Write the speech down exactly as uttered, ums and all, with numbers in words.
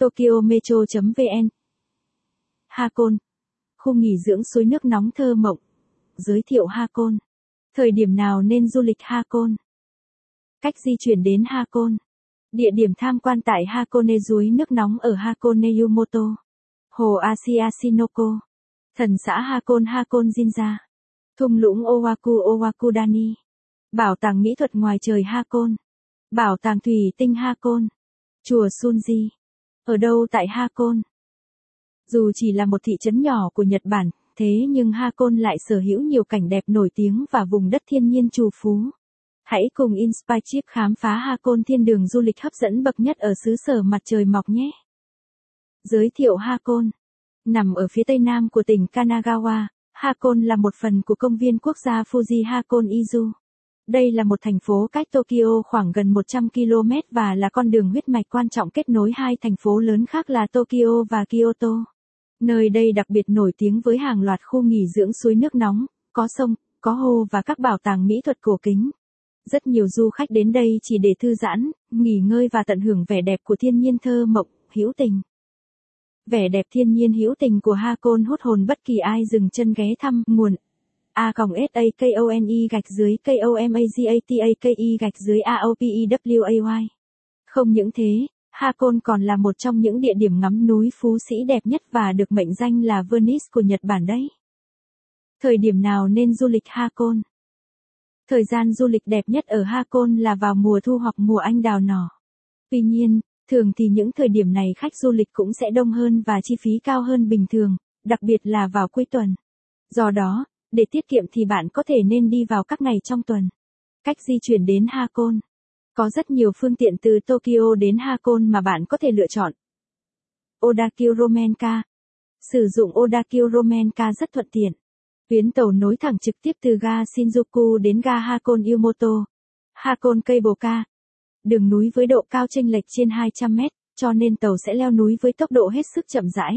tokyometro chấm vn Hakone. Khu nghỉ dưỡng suối nước nóng thơ mộng. Giới thiệu Hakone. Thời điểm nào nên du lịch Hakone? Cách di chuyển đến Hakone. Địa điểm tham quan tại Hakone suối nước nóng ở Hakone-Yumoto. Hồ Ashinoko. Thần xã Hakone Hakone Jinja. Thung lũng Owakudani Owakudani. Bảo tàng mỹ thuật ngoài trời Hakone. Bảo tàng thủy tinh Hakone. Chùa Sunji. Ở đâu tại Hakone? Dù chỉ là một thị trấn nhỏ của Nhật Bản, thế nhưng Hakone lại sở hữu nhiều cảnh đẹp nổi tiếng và vùng đất thiên nhiên trù phú. Hãy cùng Inspireship khám phá Hakone, thiên đường du lịch hấp dẫn bậc nhất ở xứ sở mặt trời mọc nhé. Giới thiệu Hakone. Nằm ở phía tây nam của tỉnh Kanagawa, Hakone là một phần của công viên quốc gia Fuji-Hakone-Izu. Đây là một thành phố cách Tokyo khoảng gần một trăm ki lô mét và là con đường huyết mạch quan trọng kết nối hai thành phố lớn khác là Tokyo và Kyoto. Nơi đây đặc biệt nổi tiếng với hàng loạt khu nghỉ dưỡng suối nước nóng, có sông, có hồ và các bảo tàng mỹ thuật cổ kính. Rất nhiều du khách đến đây chỉ để thư giãn, nghỉ ngơi và tận hưởng vẻ đẹp của thiên nhiên thơ mộng, hữu tình. Vẻ đẹp thiên nhiên hữu tình của Hakone hút hồn bất kỳ ai dừng chân ghé thăm. Nguồn A-Sakone gạch dưới K-O-M-A-G-A-T-A-K-I gạch dưới A-O-P-E-W-A-Y. Không những thế, Hakone còn là một trong những địa điểm ngắm núi Phú Sĩ đẹp nhất và được mệnh danh là Venice của Nhật Bản đấy. Thời điểm nào nên du lịch Hakone? Thời gian du lịch đẹp nhất ở Hakone là vào mùa thu hoặc mùa anh đào nở. Tuy nhiên, thường thì những thời điểm này khách du lịch cũng sẽ đông hơn và chi phí cao hơn bình thường, đặc biệt là vào cuối tuần. Do đó, để tiết kiệm thì bạn có thể nên đi vào các ngày trong tuần. Cách di chuyển đến Hakone. Có rất nhiều phương tiện từ Tokyo đến Hakone mà bạn có thể lựa chọn. Odakyu Romancecar. Sử dụng Odakyu Romancecar rất thuận tiện. Tuyến tàu nối thẳng trực tiếp từ ga Shinjuku đến ga Hakone-Yumoto. Hakone Cable Car. Đường núi với độ cao chênh lệch trên hai trăm mét, cho nên tàu sẽ leo núi với tốc độ hết sức chậm rãi.